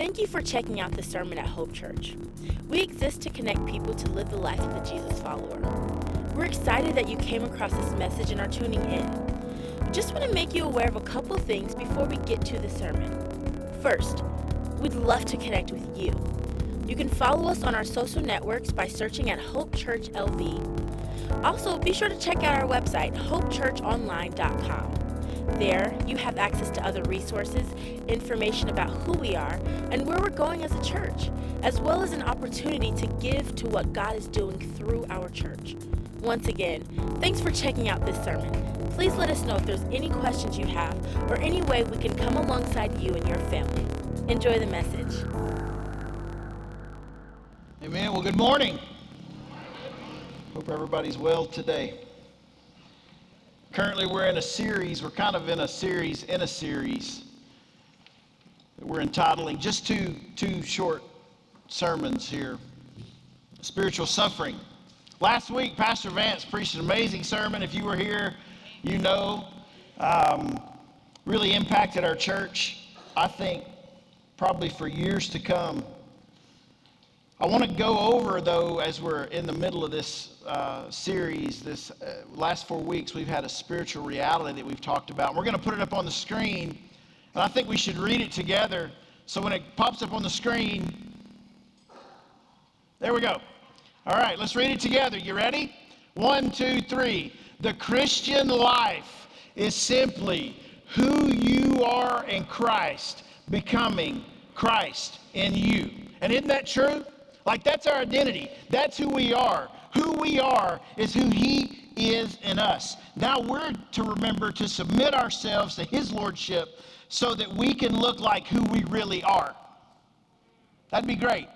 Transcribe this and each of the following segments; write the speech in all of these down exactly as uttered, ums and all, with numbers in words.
Thank you for checking out this sermon at Hope Church. We exist to connect people to live the life of a Jesus follower. We're excited that you came across this message and are tuning in. We just want to make you aware of a couple things before we get to the sermon. First, we'd love to connect with you. You can follow us on our social networks by searching at Hope Church L V. Also, be sure to check out our website, Hope Church Online dot com. There, you have access to other resources, information about who we are, and where we're going as a church, as well as an opportunity to give to what God is doing through our church. Once again, thanks for checking out this sermon. Please let us know if there's any questions you have or any way we can come alongside you and your family. Enjoy the message. Amen. Well, good morning. Hope everybody's well today. Currently, we're in a series, we're kind of in a series in a series that we're entitling just two, two short sermons here, Spiritual Suffering. Last week, Pastor Vance preached an amazing sermon. If you were here, you know, um, really impacted our church, I think, probably for years to come. I want to go over, though, as we're in the middle of this uh, series, this uh, last four weeks, we've had a spiritual reality that we've talked about. We're going to put it up on the screen, and I think we should read it together. So when it pops up on the screen, there we go. All right, let's read it together. You ready? One, two, three. The Christian life is simply who you are in Christ, becoming Christ in you. And isn't that true? Like, that's our identity. That's who we are. Who we are is who He is in us. Now we're to remember to submit ourselves to His lordship so that we can look like who we really are. That'd be great.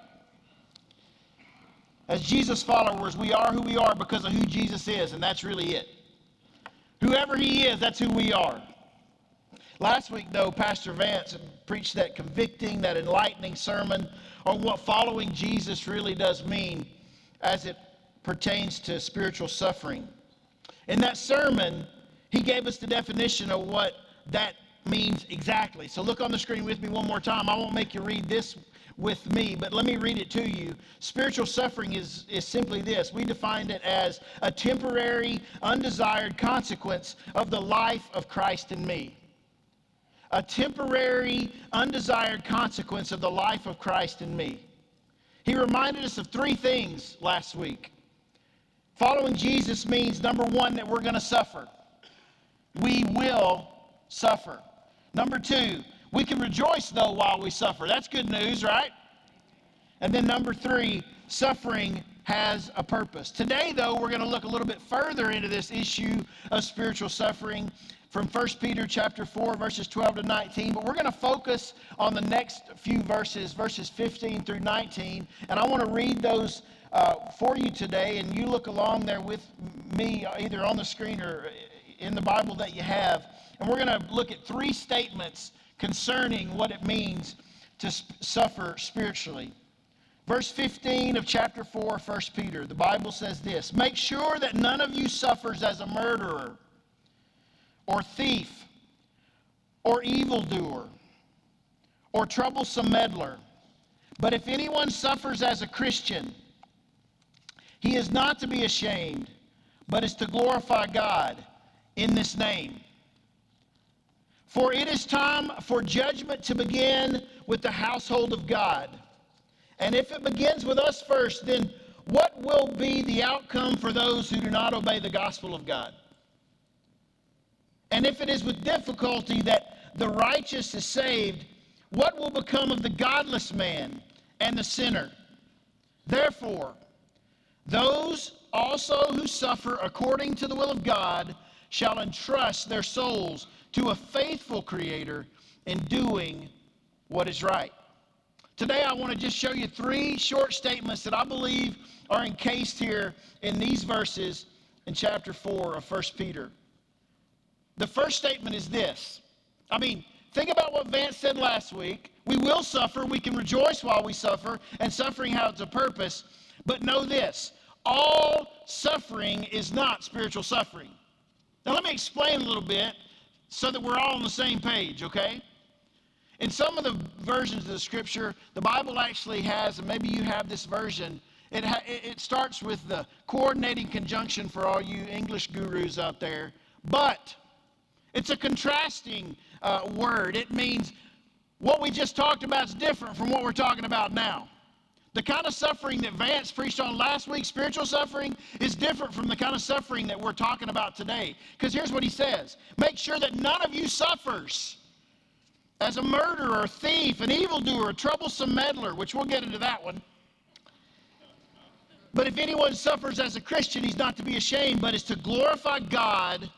As Jesus followers, we are who we are because of who Jesus is, and that's really it. Whoever He is, that's who we are. Last week, though, Pastor Vance preached that convicting, that enlightening sermon on what following Jesus really does mean as it pertains to spiritual suffering. In that sermon, he gave us the definition of what that means exactly. So look on the screen with me one more time. I won't make you read this with me, but let me read it to you. Spiritual suffering is, is simply this. We defined it as a temporary, undesired consequence of the life of Christ in me. A temporary, undesired consequence of the life of Christ in me. He reminded us of three things last week. Following Jesus means, number one, that we're going to suffer. We will suffer. Number two, we can rejoice, though, while we suffer. That's good news, right? And then number three, suffering has a purpose. Today, though, we're going to look a little bit further into this issue of spiritual suffering from First Peter chapter four, verses twelve to nineteen. But we're going to focus on the next few verses, verses fifteen through nineteen. And I want to read those uh, for you today. And you look along there with me, either on the screen or in the Bible that you have. And we're going to look at three statements concerning what it means to sp- suffer spiritually. Verse fifteen of chapter four, First Peter. The Bible says this: "Make sure that none of you suffers as a murderer, or thief, or evildoer, or troublesome meddler. But if anyone suffers as a Christian, he is not to be ashamed, but is to glorify God in this name. For it is time for judgment to begin with the household of God. And if it begins with us first, then what will be the outcome for those who do not obey the gospel of God? And if it is with difficulty that the righteous is saved, what will become of the godless man and the sinner? Therefore, those also who suffer according to the will of God shall entrust their souls to a faithful Creator in doing what is right." Today, I want to just show you three short statements that I believe are encased here in these verses in chapter four of First Peter. The first statement is this. I mean, think about what Vance said last week. We will suffer. We can rejoice while we suffer, and suffering has a purpose. But know this: all suffering is not spiritual suffering. Now, let me explain a little bit so that we're all on the same page, okay? In some of the versions of the scripture, the Bible actually has, and maybe you have this version, it, ha- it starts with the coordinating conjunction for all you English gurus out there, but it's a contrasting uh, word. It means what we just talked about is different from what we're talking about now. The kind of suffering that Vance preached on last week, spiritual suffering, is different from the kind of suffering that we're talking about today. Because here's what he says. Make sure that none of you suffers as a murderer, thief, an evildoer, a troublesome meddler, which we'll get into that one. But if anyone suffers as a Christian, he's not to be ashamed, but is to glorify God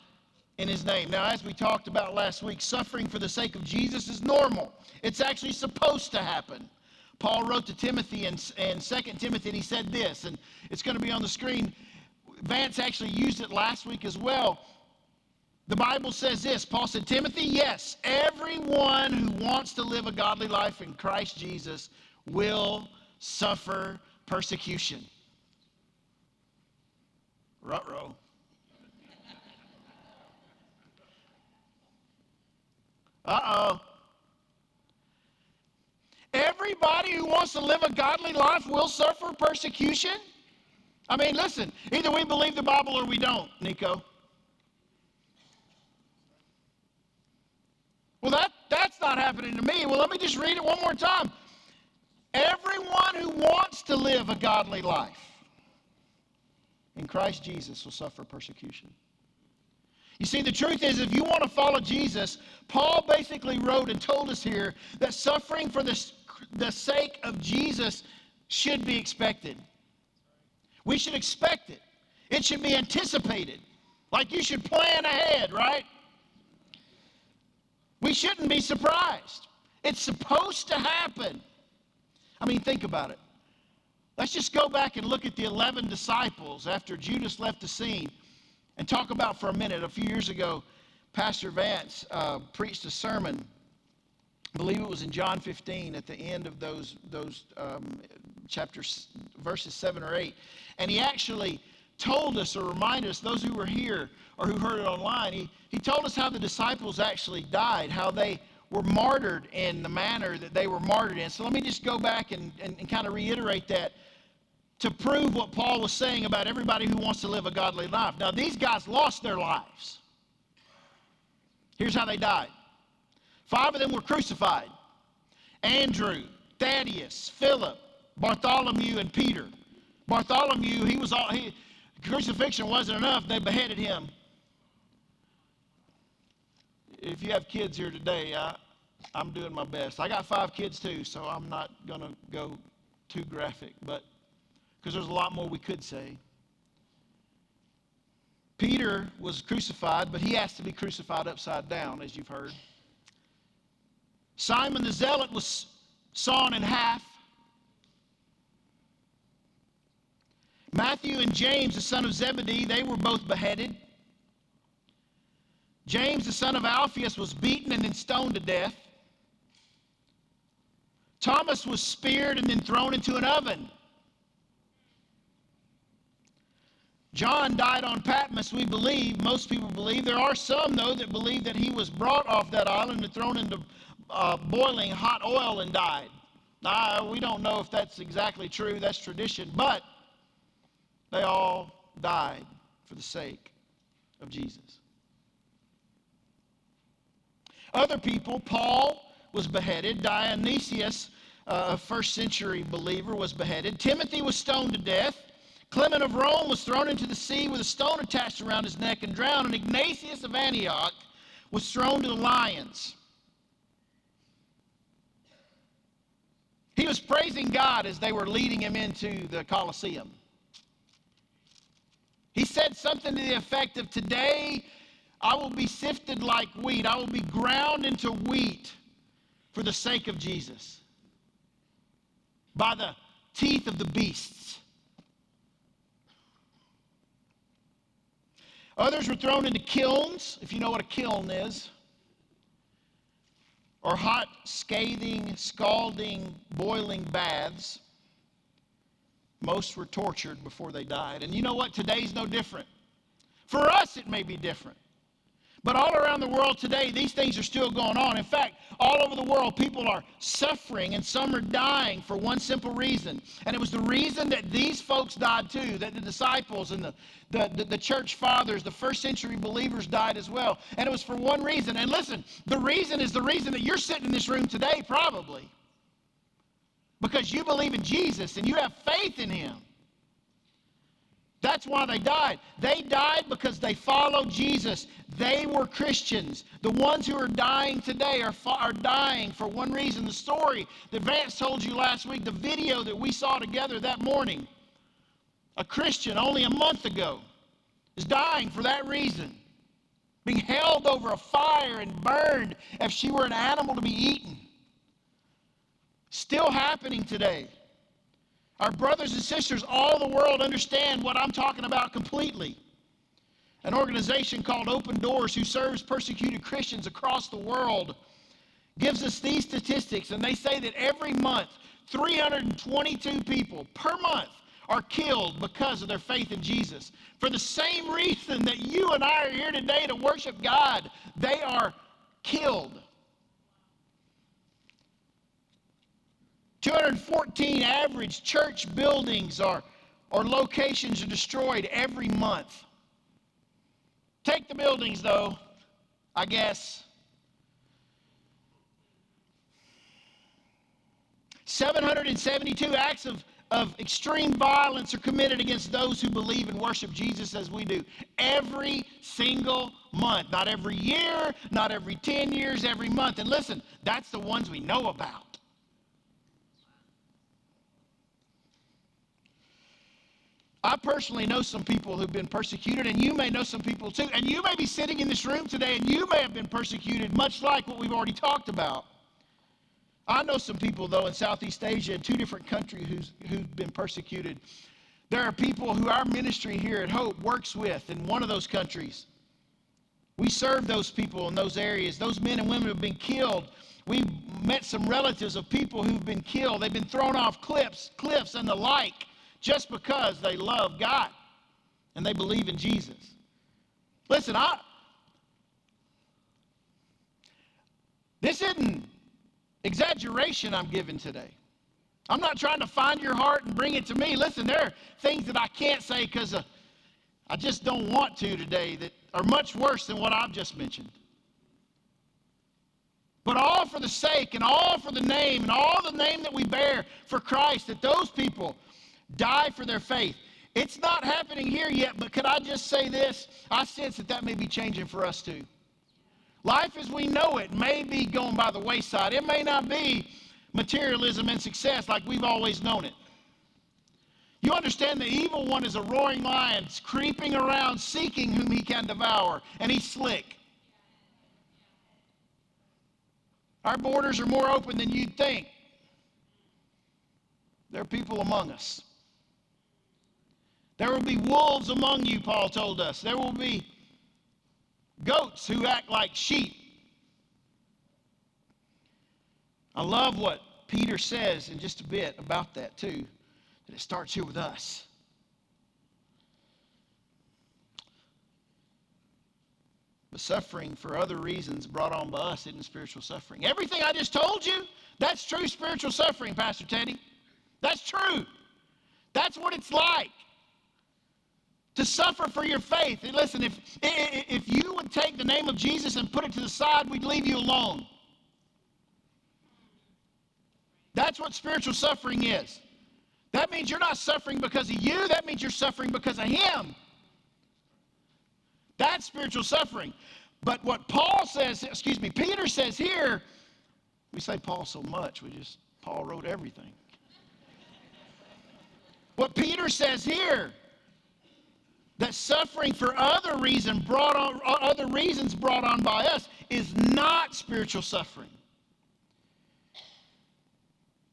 in his name. Now, as we talked about last week, suffering for the sake of Jesus is normal. It's actually supposed to happen. Paul wrote to Timothy and, and Second Timothy, and he said this, and it's going to be on the screen. Vance actually used it last week as well. The Bible says this. Paul said, Timothy, yes, everyone who wants to live a godly life in Christ Jesus will suffer persecution. Ruh-roh. Uh-oh. Everybody who wants to live a godly life will suffer persecution? I mean, listen, either we believe the Bible or we don't, Nico. Well, that, that's not happening to me. Well, let me just read it one more time. Everyone who wants to live a godly life in Christ Jesus will suffer persecution. You see, the truth is, if you want to follow Jesus, Paul basically wrote and told us here that suffering for the, the sake of Jesus should be expected. We should expect it. It should be anticipated. Like you should plan ahead, right? We shouldn't be surprised. It's supposed to happen. I mean, think about it. Let's just go back and look at the eleven disciples after Judas left the scene. And talk about for a minute, a few years ago, Pastor Vance uh, preached a sermon, I believe it was in John fifteen, at the end of those, those um, chapters, verses seven or eight. And he actually told us or reminded us, those who were here or who heard it online, he, he told us how the disciples actually died, how they were martyred in the manner that they were martyred in. So let me just go back and, and, and kind of reiterate that, to prove what Paul was saying about everybody who wants to live a godly life. Now, these guys lost their lives. Here's how they died. Five of them were crucified. Andrew, Thaddeus, Philip, Bartholomew, and Peter. Bartholomew, he was all, he, crucifixion wasn't enough. They beheaded him. If you have kids here today, I, I'm doing my best. I got five kids too, so I'm not going to go too graphic, but because there's a lot more we could say. Peter was crucified, but he asked to be crucified upside down, as you've heard. Simon the Zealot was sawn in half. Matthew and James, the son of Zebedee, they were both beheaded. James, the son of Alphaeus, was beaten and then stoned to death. Thomas was speared and then thrown into an oven. John died on Patmos, we believe. Most people believe. There are some, though, that believe that he was brought off that island and thrown into uh, boiling hot oil and died. Now, we don't know if that's exactly true. That's tradition. But they all died for the sake of Jesus. Other people, Paul was beheaded. Dionysius, a first century believer, was beheaded. Timothy was stoned to death. Clement of Rome was thrown into the sea with a stone attached around his neck and drowned, and Ignatius of Antioch was thrown to the lions. He was praising God as they were leading him into the Colosseum. He said something to the effect of, "Today I will be sifted like wheat. I will be ground into wheat for the sake of Jesus by the teeth of the beasts." Others were thrown into kilns, if you know what a kiln is, or hot, scathing, scalding, boiling baths. Most were tortured before they died. And you know what? Today's no different. For us, it may be different. But all around the world today, these things are still going on. In fact, all over the world, people are suffering, and some are dying for one simple reason. And it was the reason that these folks died too, that the disciples and the, the, the, the church fathers, the first century believers died as well. And it was for one reason. And listen, the reason is the reason that you're sitting in this room today, probably. Because you believe in Jesus and you have faith in him. That's why they died. They died because they followed Jesus. They were Christians. The ones who are dying today are, are dying for one reason. The story that Vance told you last week, the video that we saw together that morning, a Christian only a month ago is dying for that reason, being held over a fire and burned as if she were an animal to be eaten. Still happening today. Our brothers and sisters all the world understand what I'm talking about completely. An organization called Open Doors, who serves persecuted Christians across the world, gives us these statistics, and they say that every month, three hundred twenty-two people per month are killed because of their faith in Jesus. For the same reason that you and I are here today to worship God, they are killed. two hundred fourteen average church buildings or, or locations are destroyed every month. Take the buildings, though, I guess. seven hundred seventy-two acts of, of extreme violence are committed against those who believe and worship Jesus as we do. Every single month. Not every year, not every ten years, every month. And listen, that's the ones we know about. I personally know some people who've been persecuted, and you may know some people too. And you may be sitting in this room today, and you may have been persecuted, much like what we've already talked about. I know some people, though, in Southeast Asia, in two different countries, who's, who've been persecuted. There are people who our ministry here at Hope works with in one of those countries. We serve those people in those areas. Those men and women who have been killed. We met some relatives of people who've been killed. They've been thrown off cliffs, cliffs and the like, just because they love God and they believe in Jesus. Listen, I, this isn't exaggeration I'm giving today. I'm not trying to find your heart and bring it to me. Listen, there are things that I can't say because uh, I just don't want to today that are much worse than what I've just mentioned. But all for the sake and all for the name and all the name that we bear for Christ, that those people die for their faith. It's not happening here yet, but could I just say this? I sense that that may be changing for us too. Life as we know it may be going by the wayside. It may not be materialism and success like we've always known it. You understand the evil one is a roaring lion, creeping around, seeking whom he can devour, and he's slick. Our borders are more open than you'd think. There are people among us. There will be wolves among you, Paul told us. There will be goats who act like sheep. I love what Peter says in just a bit about that too, that it starts here with us. But suffering for other reasons brought on by us isn't spiritual suffering. Everything I just told you, that's true spiritual suffering, Pastor Teddy. That's true. That's what it's like to suffer for your faith. And listen, if, if you would take the name of Jesus and put it to the side, we'd leave you alone. That's what spiritual suffering is. That means you're not suffering because of you. That means you're suffering because of him. That's spiritual suffering. But what Paul says, excuse me, Peter says here, we say Paul so much, we just, Paul wrote everything. What Peter says here, that suffering for other reason brought on, other reasons brought on by us is not spiritual suffering.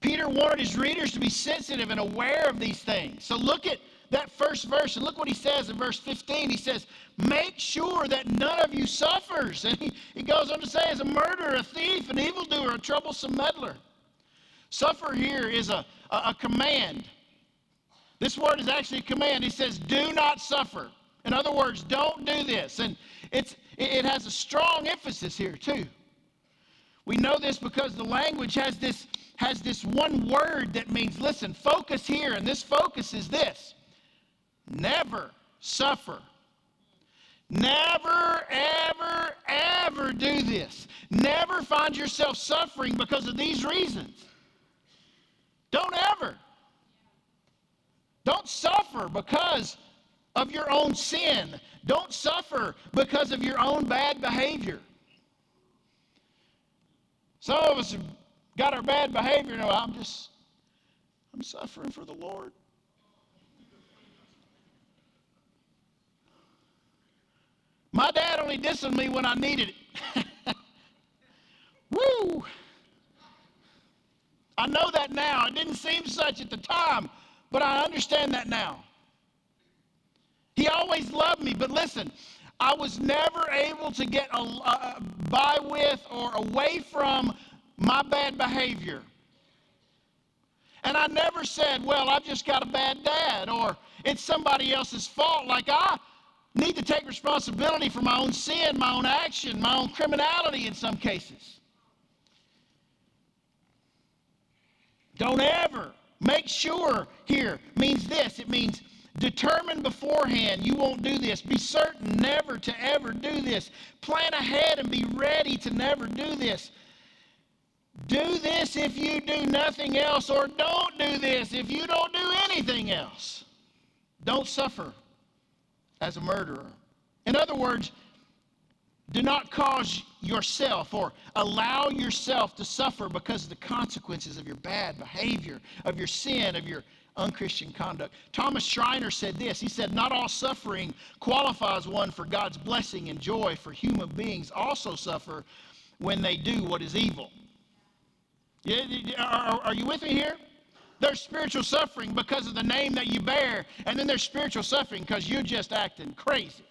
Peter wanted his readers to be sensitive and aware of these things. So look at that first verse and look what he says in verse fifteen. He says, make sure that none of you suffers. And he, he goes on to say, as a murderer, a thief, an evildoer, a troublesome meddler. Suffer here is a, a, a command. This word is actually a command. He says, do not suffer. In other words, don't do this. And It's, it has a strong emphasis here too. We know this because the language has this, has this one word that means, listen, focus here, and this focus is this. Never suffer. Never, ever, ever do this. Never find yourself suffering because of these reasons. Don't ever. Don't suffer because of your own sin. Don't suffer because of your own bad behavior. Some of us have got our bad behavior. No, I'm just, I'm suffering for the Lord. My dad only disciplined me when I needed it. Woo! I know that now. It didn't seem such at the time, but I understand that now. He always loved me, but listen, I was never able to get a, uh, by with or away from my bad behavior. And I never said, well, I've just got a bad dad, or it's somebody else's fault, like I need to take responsibility for my own sin, my own action, my own criminality in some cases. Don't ever. Make sure here means this. It means determine beforehand you won't do this. Be certain never to ever do this. Plan ahead and be ready to never do this. Do this if you do nothing else, or don't do this if you don't do anything else. Don't suffer as a murderer. In other words, do not cause yourself or allow yourself to suffer because of the consequences of your bad behavior, of your sin, of your unchristian conduct. Thomas Schreiner said this. He said, not all suffering qualifies one for God's blessing and joy, for human beings also suffer when they do what is evil. Are you with me here? There's spiritual suffering because of the name that you bear, and then there's spiritual suffering because you're just acting crazy.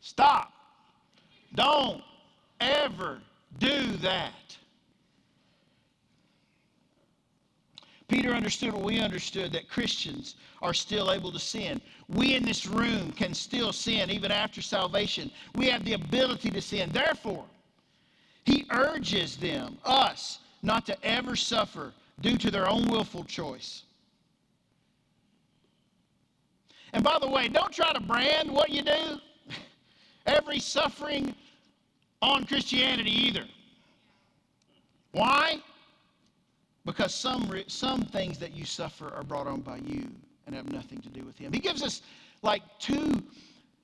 Stop. Don't ever do that. Peter understood what we understood, that Christians are still able to sin. We in this room can still sin even after salvation. We have the ability to sin. Therefore, he urges them, us, not to ever suffer due to their own willful choice. And by the way, don't try to brand what you do, every suffering, on Christianity either. Why? Because some, some things that you suffer are brought on by you and have nothing to do with him. He gives us like two,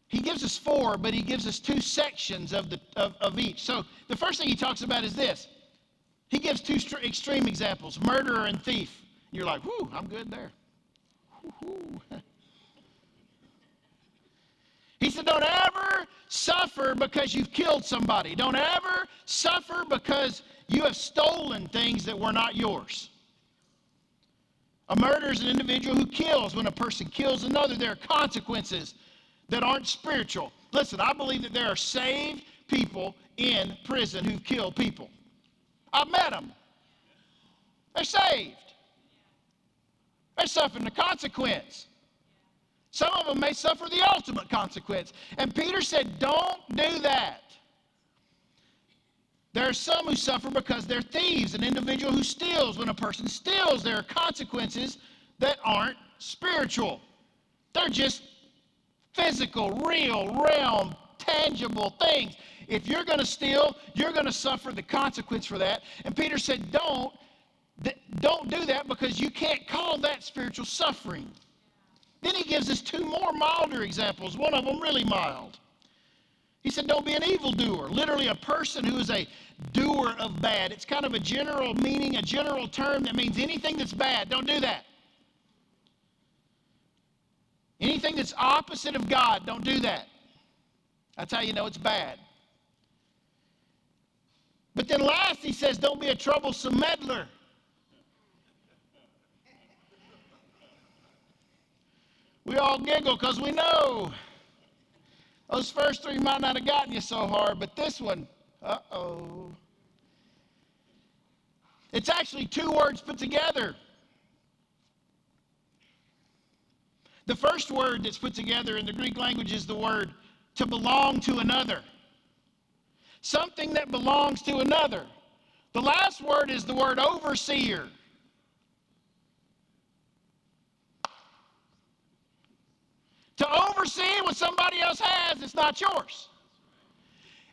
he gives us four, but he gives us two sections of, the, of, of each. So the first thing he talks about is this. He gives two st- extreme examples, murderer and thief. You're like, whoo, I'm good there. Woo-hoo. He said, don't ever suffer because you've killed somebody. Don't ever suffer because you have stolen things that were not yours. A murderer is an individual who kills. When a person kills another, there are consequences that aren't spiritual. Listen, I believe that there are saved people in prison who kill people. I've met them. They're saved. They're suffering the consequence. Some of them may suffer the ultimate consequence. And Peter said, don't do that. There are some who suffer because they're thieves, an individual who steals. When a person steals, there are consequences that aren't spiritual. They're just physical, real, realm, tangible things. If you're going to steal, you're going to suffer the consequence for that. And Peter said, don't, don't do that because you can't call that spiritual suffering. Then he gives us two more milder examples, one of them really mild. He said, don't be an evildoer, literally a person who is a doer of bad. It's kind of a general meaning, a general term that means anything that's bad, don't do that. Anything that's opposite of God, don't do that. That's how you know it's bad. But then last he says, don't be a troublesome meddler. We all giggle because we know those first three might not have gotten you so hard, but this one, uh-oh. It's actually two words put together. The first word that's put together in the Greek language is the word to belong to another. Something that belongs to another. The last word is the word overseer. To oversee what somebody else has that's not yours.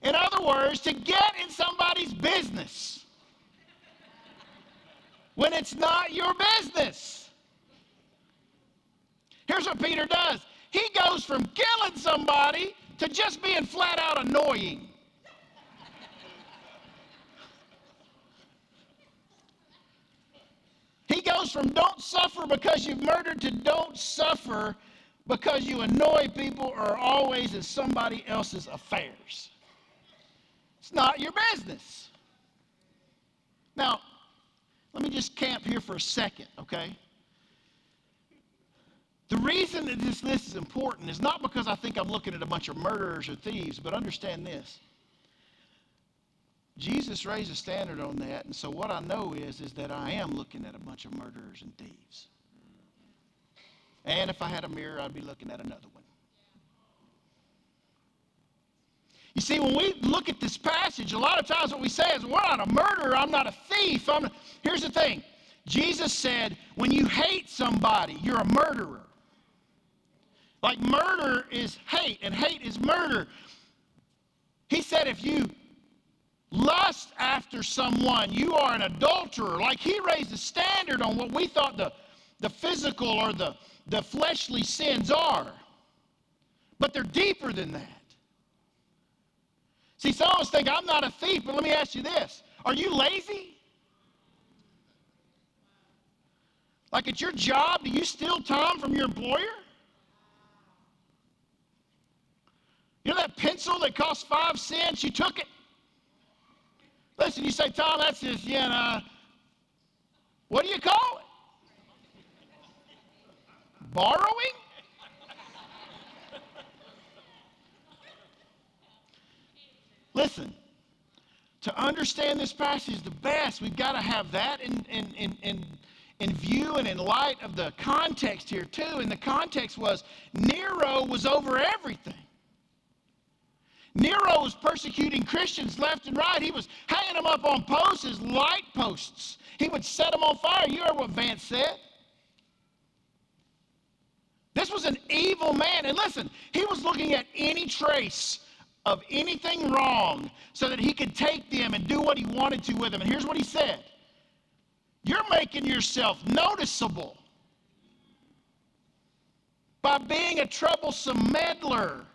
In other words, to get in somebody's business when it's not your business. Here's what Peter does. He goes from killing somebody to just being flat out annoying. He goes from don't suffer because you've murdered to don't suffer because you annoy people or are always in somebody else's affairs. It's not your business. Now, let me just camp here for a second, okay? The reason that this list is important is not because I think I'm looking at a bunch of murderers or thieves, but understand this. Jesus raised a standard on that, and so what I know is, is that I am looking at a bunch of murderers and thieves. And if I had a mirror, I'd be looking at another one. You see, when we look at this passage, a lot of times what we say is, well, I'm not a murderer, I'm not a thief. I'm not... Here's the thing. Jesus said, when you hate somebody, you're a murderer. Like murder is hate, and hate is murder. He said if you lust after someone, you are an adulterer. Like he raised the standard on what we thought the, the physical or the, the fleshly sins are. But they're deeper than that. See, some of us think, I'm not a thief, but let me ask you this. Are you lazy? Like at your job, do you steal time from your employer? You know that pencil that cost five cents? You took it. Listen, you say, Tom, that's just, you know, what do you call it? Borrowing? Listen, to understand this passage the best, we've got to have that in, in, in, in, in view and in light of the context here too. And the context was Nero was over everything. Nero was persecuting Christians left and right. He was hanging them up on posts, his light posts. He would set them on fire. You heard what Vance said. This was an evil man. And listen, he was looking at any trace of anything wrong so that he could take them and do what he wanted to with them. And here's what he said. You're making yourself noticeable by being a troublesome meddler.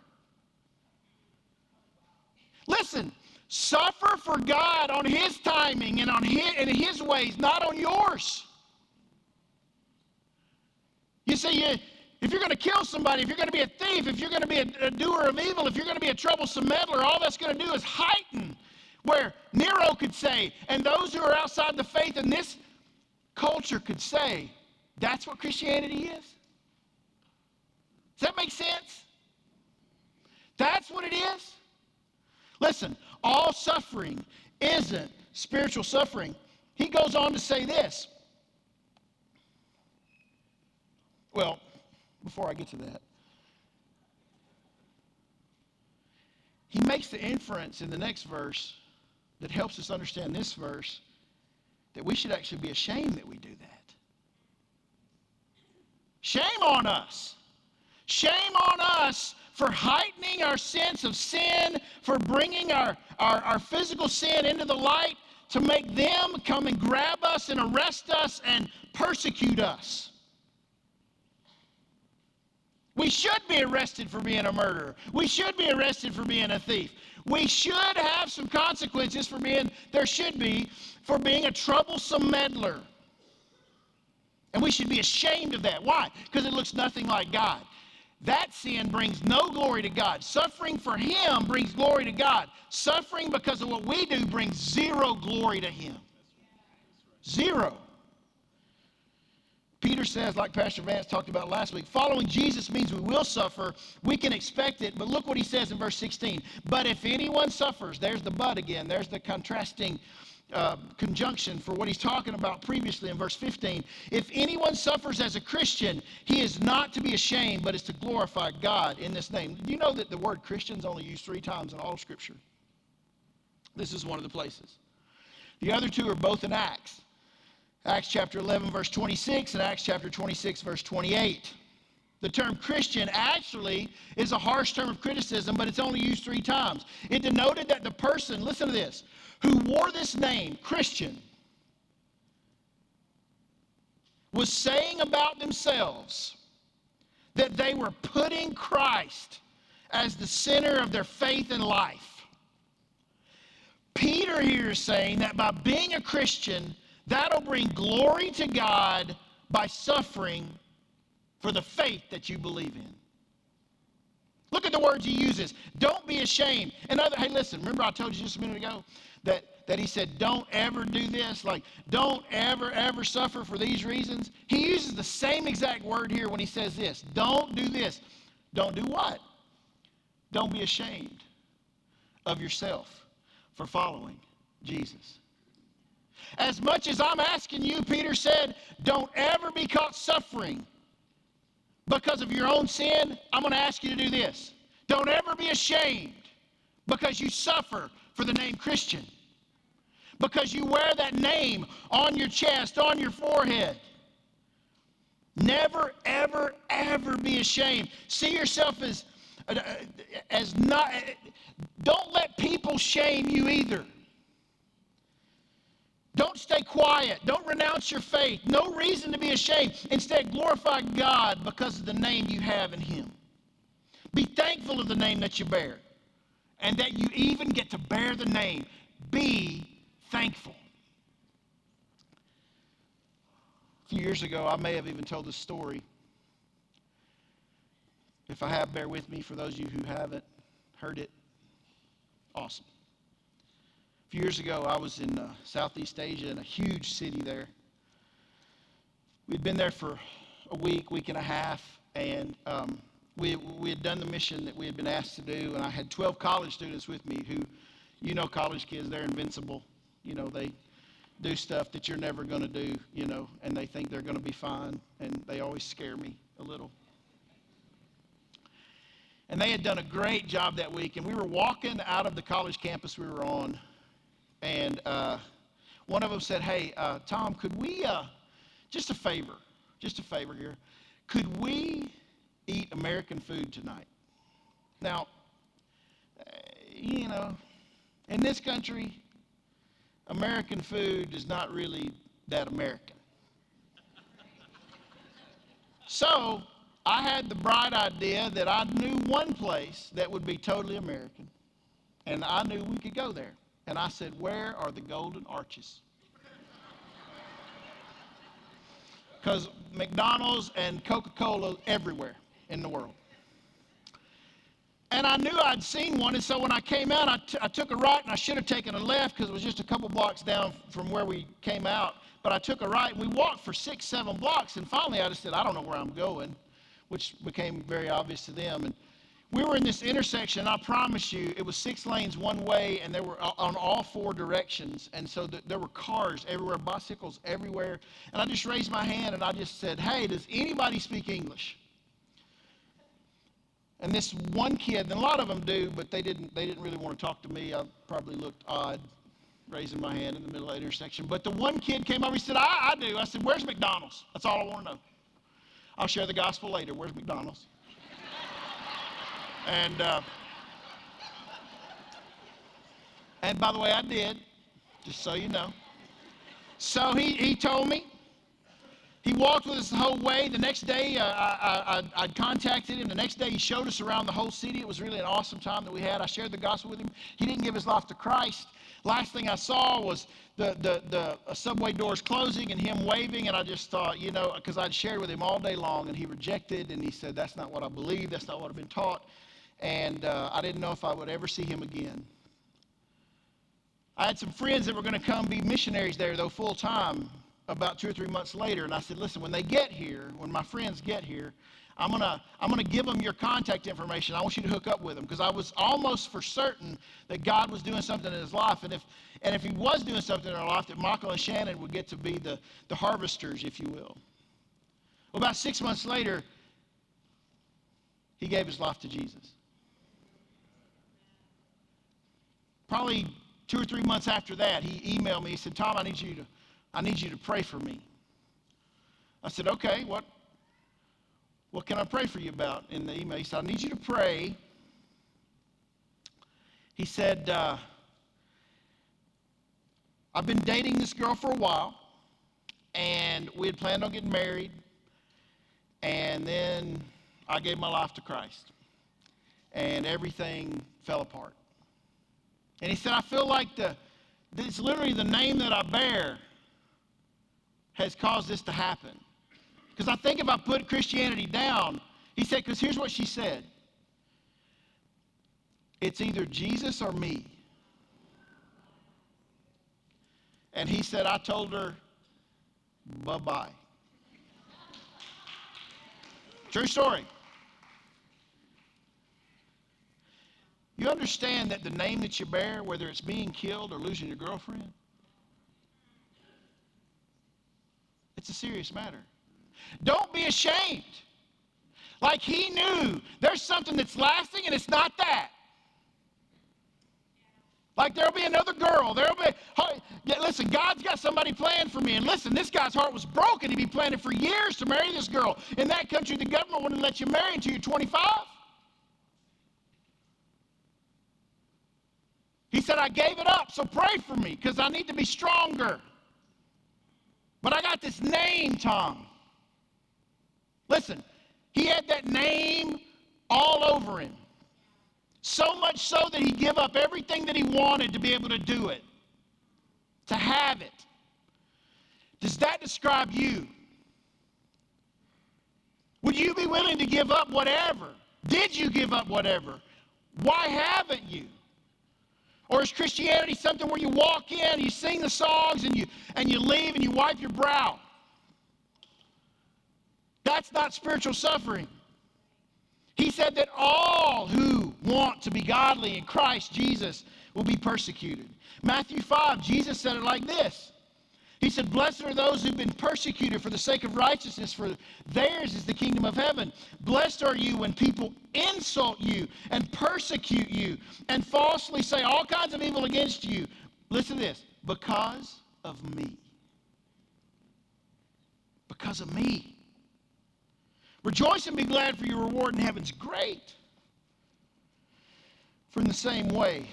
Listen, suffer for God on his timing and on his, in his ways, not on yours. You see, you, if you're going to kill somebody, if you're going to be a thief, if you're going to be a, a doer of evil, if you're going to be a troublesome meddler, all that's going to do is heighten where Nero could say, and those who are outside the faith in this culture could say, that's what Christianity is? Does that make sense? That's what it is? Listen, all suffering isn't spiritual suffering. He goes on to say this. Well, before I get to that, he makes the inference in the next verse that helps us understand this verse that we should actually be ashamed that we do that. Shame on us. Shame on us for heightening our sense of sin, for bringing our, our, our physical sin into the light to make them come and grab us and arrest us and persecute us. We should be arrested for being a murderer. We should be arrested for being a thief. We should have some consequences for being, there should be, for being a troublesome meddler. And we should be ashamed of that. Why? Because it looks nothing like God. That sin brings no glory to God. Suffering for him brings glory to God. Suffering because of what we do brings zero glory to him. Zero. Peter says, like Pastor Vance talked about last week, following Jesus means we will suffer. We can expect it, but look what he says in verse sixteen. But if anyone suffers, there's the but again. There's the contrasting uh, conjunction for what he's talking about previously in verse fifteen. If anyone suffers as a Christian, he is not to be ashamed, but is to glorify God in this name. Do you know that the word Christian is only used three times in all Scripture? This is one of the places. The other two are both in Acts. Acts chapter eleven, verse twenty-six, and Acts chapter twenty-six, verse twenty-eight. The term Christian actually is a harsh term of criticism, but it's only used three times. It denoted that the person, listen to this, who wore this name, Christian, was saying about themselves that they were putting Christ as the center of their faith and life. Peter here is saying that by being a Christian, that'll bring glory to God by suffering for the faith that you believe in. Look at the words he uses. Don't be ashamed. And other, hey, listen, remember I told you just a minute ago that, that he said, don't ever do this. Like, don't ever, ever suffer for these reasons. He uses the same exact word here when he says this. Don't do this. Don't do what? Don't be ashamed of yourself for following Jesus. As much as I'm asking you, Peter said, don't ever be caught suffering because of your own sin. I'm going to ask you to do this. Don't ever be ashamed because you suffer for the name Christian, because you wear that name on your chest, on your forehead. Never, ever, ever be ashamed. See yourself as, as not, don't let people shame you either. Don't stay quiet. Don't renounce your faith. No reason to be ashamed. Instead, glorify God because of the name you have in Him. Be thankful of the name that you bear and that you even get to bear the name. Be thankful. A few years ago, I may have even told this story. If I have, bear with me. For those of you who haven't heard it, awesome. A few years ago, I was in uh, Southeast Asia in a huge city there. We'd been there for a week, week and a half, and um, we, we had done the mission that we had been asked to do, and I had twelve college students with me who, you know, college kids, they're invincible. You know, they do stuff that you're never going to do, you know, and they think they're going to be fine, and they always scare me a little. And they had done a great job that week, and we were walking out of the college campus we were on, and uh, one of them said, hey, uh, Tom, could we, uh, just a favor, just a favor here, could we eat American food tonight? Now, uh, you know, in this country, American food is not really that American. So I had the bright idea that I knew one place that would be totally American, and I knew we could go there. And I said, where are the golden arches? Because McDonald's and Coca-Cola everywhere in the world. And I knew I'd seen one, and so when I came out, I, t- I took a right, and I should have taken a left because it was just a couple blocks down from where we came out. But I took a right, and we walked for six, seven blocks, and finally I just said, I don't know where I'm going, which became very obvious to them. And we were in this intersection, and I promise you, it was six lanes one way, and they were on all four directions. And so th- there were cars everywhere, bicycles everywhere. And I just raised my hand, and I just said, hey, does anybody speak English? And this one kid, and a lot of them do, but they didn't, they didn't really want to talk to me. I probably looked odd raising my hand in the middle of the intersection. But the one kid came over, he said, I, I do. I said, where's McDonald's? That's all I want to know. I'll share the gospel later. Where's McDonald's? And uh, and by the way, I did, just so you know. So he, he told me. He walked with us the whole way. The next day, uh, I, I, I contacted him. The next day, he showed us around the whole city. It was really an awesome time that we had. I shared the gospel with him. He didn't give his life to Christ. Last thing I saw was the, the, the subway doors closing and him waving, and I just thought, you know, because I'd shared with him all day long, and he rejected, and he said, that's not what I believe. That's not what I've been taught. And uh, I didn't know if I would ever see him again. I had some friends that were going to come be missionaries there, though, full-time, about two or three months later. And I said, listen, when they get here, when my friends get here, I'm gonna I'm gonna give them your contact information. I want you to hook up with them, because I was almost for certain that God was doing something in his life, and if and if he was doing something in our life, that Michael and Shannon would get to be the the harvesters, if you will. Well, about six months later, he gave his life to Jesus. Probably two or three months after that, he emailed me. He said, "Tom, I need you to I need you to pray for me." I said, "Okay, what?" What can I pray for you about? In the email, he said, "I need you to pray." He said, uh, "I've been dating this girl for a while, and we had planned on getting married, and then I gave my life to Christ, and everything fell apart." And he said, "I feel like the it's literally the name that I bear has caused this to happen. Because I think if I put Christianity down," he said, because here's what she said. "It's either Jesus or me." And he said, "I told her, bye-bye." True story. You understand that the name that you bear, whether it's being killed or losing your girlfriend, it's a serious matter. Don't be ashamed. Like he knew there's something that's lasting, and it's not that. Like there'll be another girl. There'll be, yeah, listen, God's got somebody planned for me. And listen, this guy's heart was broken. He'd be planning for years to marry this girl. In that country, the government wouldn't let you marry until you're twenty-five. He said, "I gave it up, so pray for me, because I need to be stronger. But I got this name, Tom." Listen, he had that name all over him. So much so that he gave up everything that he wanted to be able to do it, to have it. Does that describe you? Would you be willing to give up whatever? Did you give up whatever? Why haven't you? Or is Christianity something where you walk in, you sing the songs, and you, and you leave and you wipe your brow? That's not spiritual suffering. He said that all who want to be godly in Christ Jesus will be persecuted. Matthew five, Jesus said it like this. He said, "Blessed are those who've been persecuted for the sake of righteousness, for theirs is the kingdom of heaven. Blessed are you when people insult you and persecute you and falsely say all kinds of evil against you." Listen to this. "Because of me." Because of me. "Rejoice and be glad, for your reward in heaven's great. For in the same way,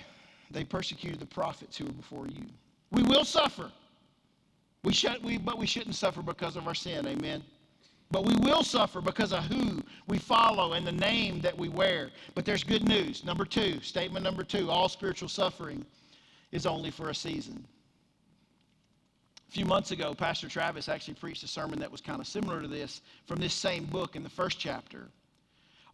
they persecuted the prophets who were before you." We will suffer. We should, we, but we shouldn't suffer because of our sin, amen? But we will suffer because of who we follow and the name that we wear. But there's good news. Number two, statement number two, all spiritual suffering is only for a season. A few months ago, Pastor Travis actually preached a sermon that was kind of similar to this from this same book in the first chapter.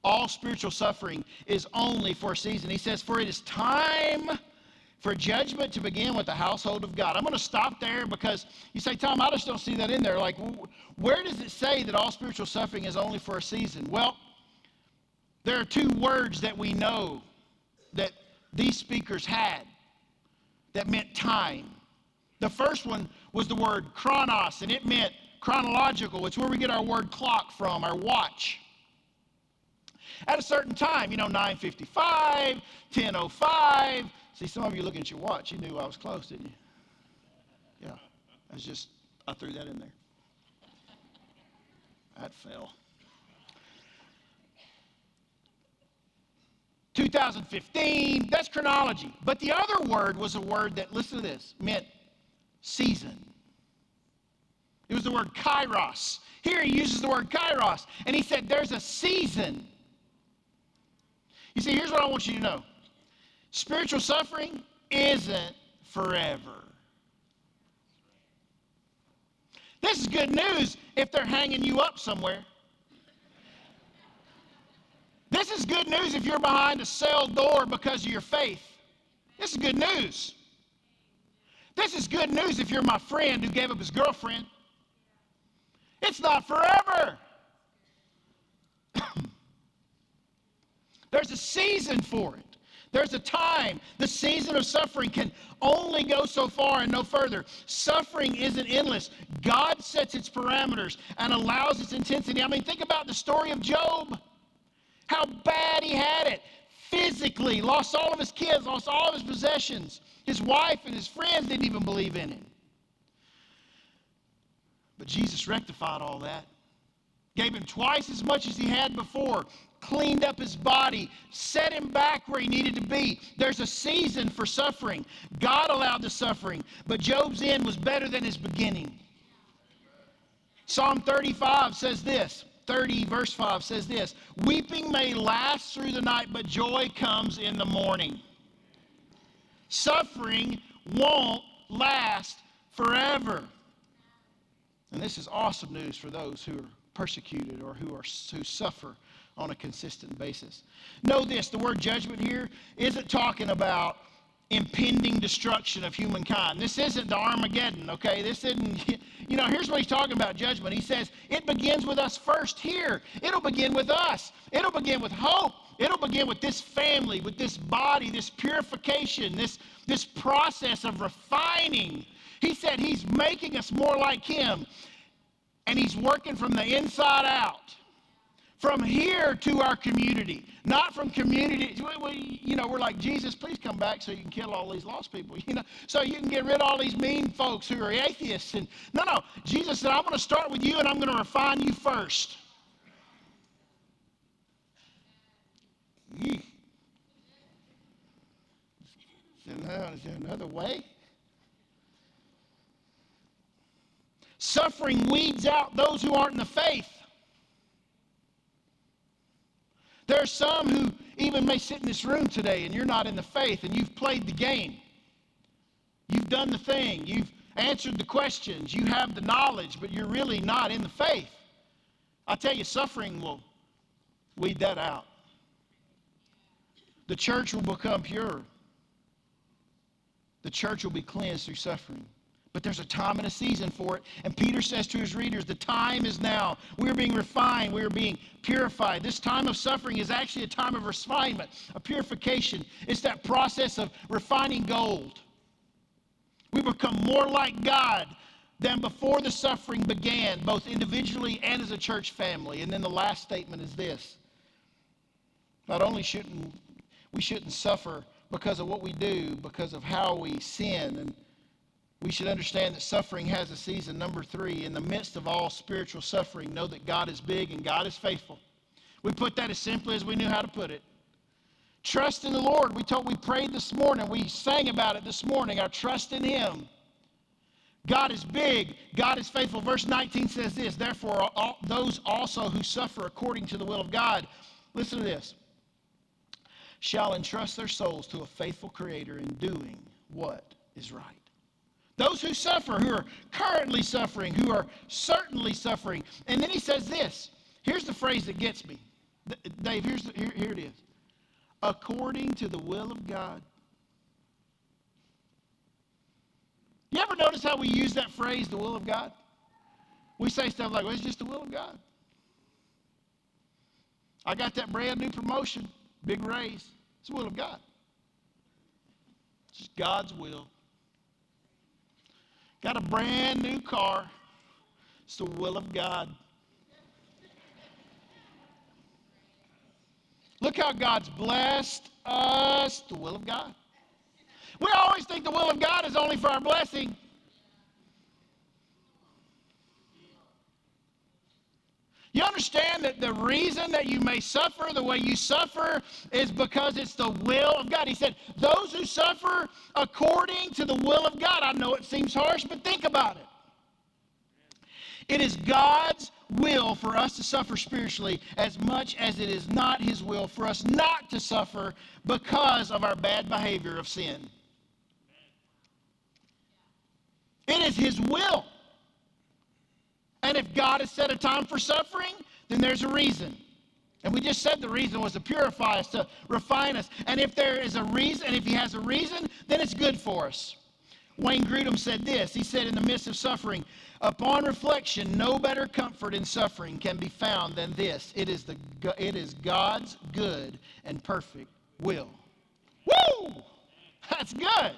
All spiritual suffering is only for a season. He says, "For it is time for judgment to begin with the household of God." I'm going to stop there, because you say, "Tom, I just don't see that in there. Like, where does it say that all spiritual suffering is only for a season?" Well, there are two words that we know that these speakers had that meant time. The first one was the word chronos, and it meant chronological. It's where we get our word clock from, our watch. At a certain time, you know, nine fifty-five, ten oh five. See, some of you looking at your watch, you knew I was close, didn't you? Yeah, I was just, I threw that in there. That fell. two thousand fifteen, that's chronology. But the other word was a word that, listen to this, meant season. It was the word kairos. Here he uses the word kairos, and he said there's a season. You see, here's what I want you to know. Spiritual suffering isn't forever. This is good news if they're hanging you up somewhere. This is good news if you're behind a cell door because of your faith. This is good news. This is good news if you're my friend who gave up his girlfriend. It's not forever. There's a season for it. There's a time. The season of suffering can only go so far and no further. Suffering isn't endless. God sets its parameters and allows its intensity. I mean, think about the story of Job. How bad he had it. Physically, lost all of his kids, lost all of his possessions. His wife and his friends didn't even believe in him. But Jesus rectified all that. Gave him twice as much as he had before. Cleaned up his body, set him back where he needed to be. There's a season for suffering. God allowed the suffering, but Job's end was better than his beginning. Psalm thirty-five says this, thirty verse five says this, weeping may last through the night, but joy comes in the morning. Suffering won't last forever. And this is awesome news for those who are persecuted or who are who suffer on a consistent basis. Know this, the word judgment here isn't talking about impending destruction of humankind. This isn't the Armageddon, okay? This isn't, you know, here's what he's talking about, judgment. He says, it begins with us first here. It'll begin with us. It'll begin with hope. It'll begin with this family, with this body, this purification, this, this process of refining. He said he's making us more like him, and he's working from the inside out. From here to our community, not from community. We, we, you know, we're like, Jesus, please come back so you can kill all these lost people, you know, so you can get rid of all these mean folks who are atheists. And no, no, Jesus said, I'm going to start with you and I'm going to refine you first. Mm. Is there another way? Suffering weeds out those who aren't in the faith. There are some who even may sit in this room today and you're not in the faith and you've played the game. You've done the thing. You've answered the questions. You have the knowledge, but you're really not in the faith. I tell you, suffering will weed that out. The church will become pure. The church will be cleansed through suffering. But there's a time and a season for it. And Peter says to his readers, the time is now. We're being refined. We're being purified. This time of suffering is actually a time of refinement, a purification. It's that process of refining gold. We become more like God than before the suffering began, both individually and as a church family. And then the last statement is this. Not only shouldn't we shouldn't suffer because of what we do, because of how we sin, and we should understand that suffering has a season. Number three, in the midst of all spiritual suffering, know that God is big and God is faithful. We put that as simply as we knew how to put it. Trust in the Lord. We told, we prayed this morning. We sang about it this morning. Our trust in him. God is big. God is faithful. Verse nineteen says this, therefore, all, those also who suffer according to the will of God, listen to this, shall entrust their souls to a faithful Creator in doing what is right. Those who suffer, who are currently suffering, who are certainly suffering. And then he says this. Here's the phrase that gets me. Dave, here's the, here, here it is. According to the will of God. You ever notice how we use that phrase, the will of God? We say stuff like, well, it's just the will of God. I got that brand new promotion, big raise. It's the will of God. It's just God's will. Got a brand new car. It's the will of God. Look how God's blessed us. The will of God. We always think the will of God is only for our blessing. You understand that the reason that you may suffer the way you suffer is because it's the will of God. He said, those who suffer according to the will of God. I know it seems harsh, but think about it. It is God's will for us to suffer spiritually as much as it is not his will for us not to suffer because of our bad behavior of sin. It is his will. And if God has set a time for suffering, then there's a reason. And we just said the reason was to purify us, to refine us. And if there is a reason, and if he has a reason, then it's good for us. Wayne Grudem said this. He said, in the midst of suffering, upon reflection, no better comfort in suffering can be found than this. It is the it is God's good and perfect will. Woo! That's good.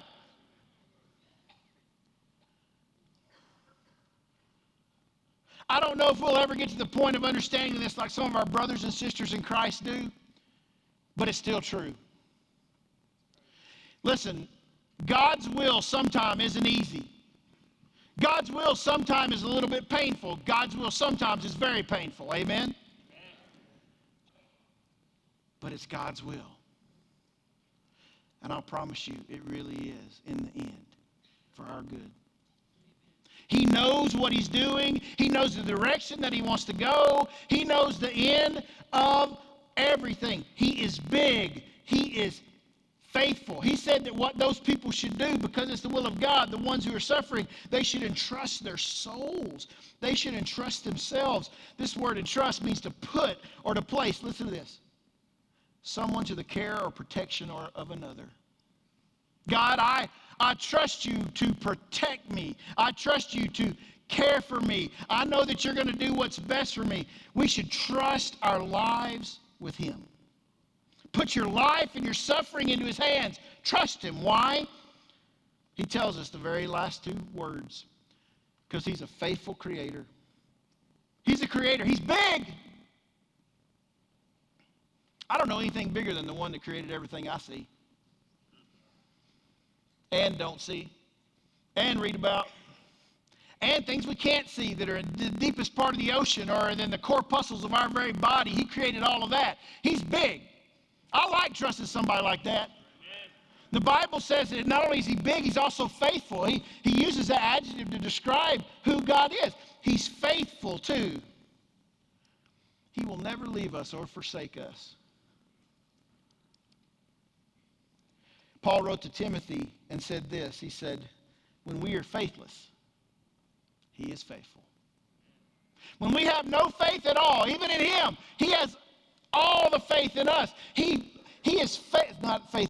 I don't know if we'll ever get to the point of understanding this like some of our brothers and sisters in Christ do, but it's still true. Listen, God's will sometimes isn't easy. God's will sometimes is a little bit painful. God's will sometimes is very painful. Amen? But it's God's will. And I'll promise you, it really is in the end for our good. He knows what he's doing. He knows the direction that he wants to go. He knows the end of everything. He is big. He is faithful. He said that what those people should do, because it's the will of God, the ones who are suffering, they should entrust their souls. They should entrust themselves. This word entrust means to put or to place. Listen to this. Someone to the care or protection or of another. God, I... I trust you to protect me. I trust you to care for me. I know that you're going to do what's best for me. We should trust our lives with him. Put your life and your suffering into his hands. Trust him. Why? He tells us the very last two words. Because he's a faithful creator. He's a creator. He's big. I don't know anything bigger than the one that created everything I see. And don't see, and read about, and things we can't see that are in the deepest part of the ocean or in the corpuscles of our very body. He created all of that. He's big. I like trusting somebody like that. Amen. The Bible says that not only is he big, he's also faithful. He, he uses that adjective to describe who God is. He's faithful too. He will never leave us or forsake us. Paul wrote to Timothy and said this. He said, when we are faithless, he is faithful. When we have no faith at all, even in him, he has all the faith in us. He, he is faith, not faith.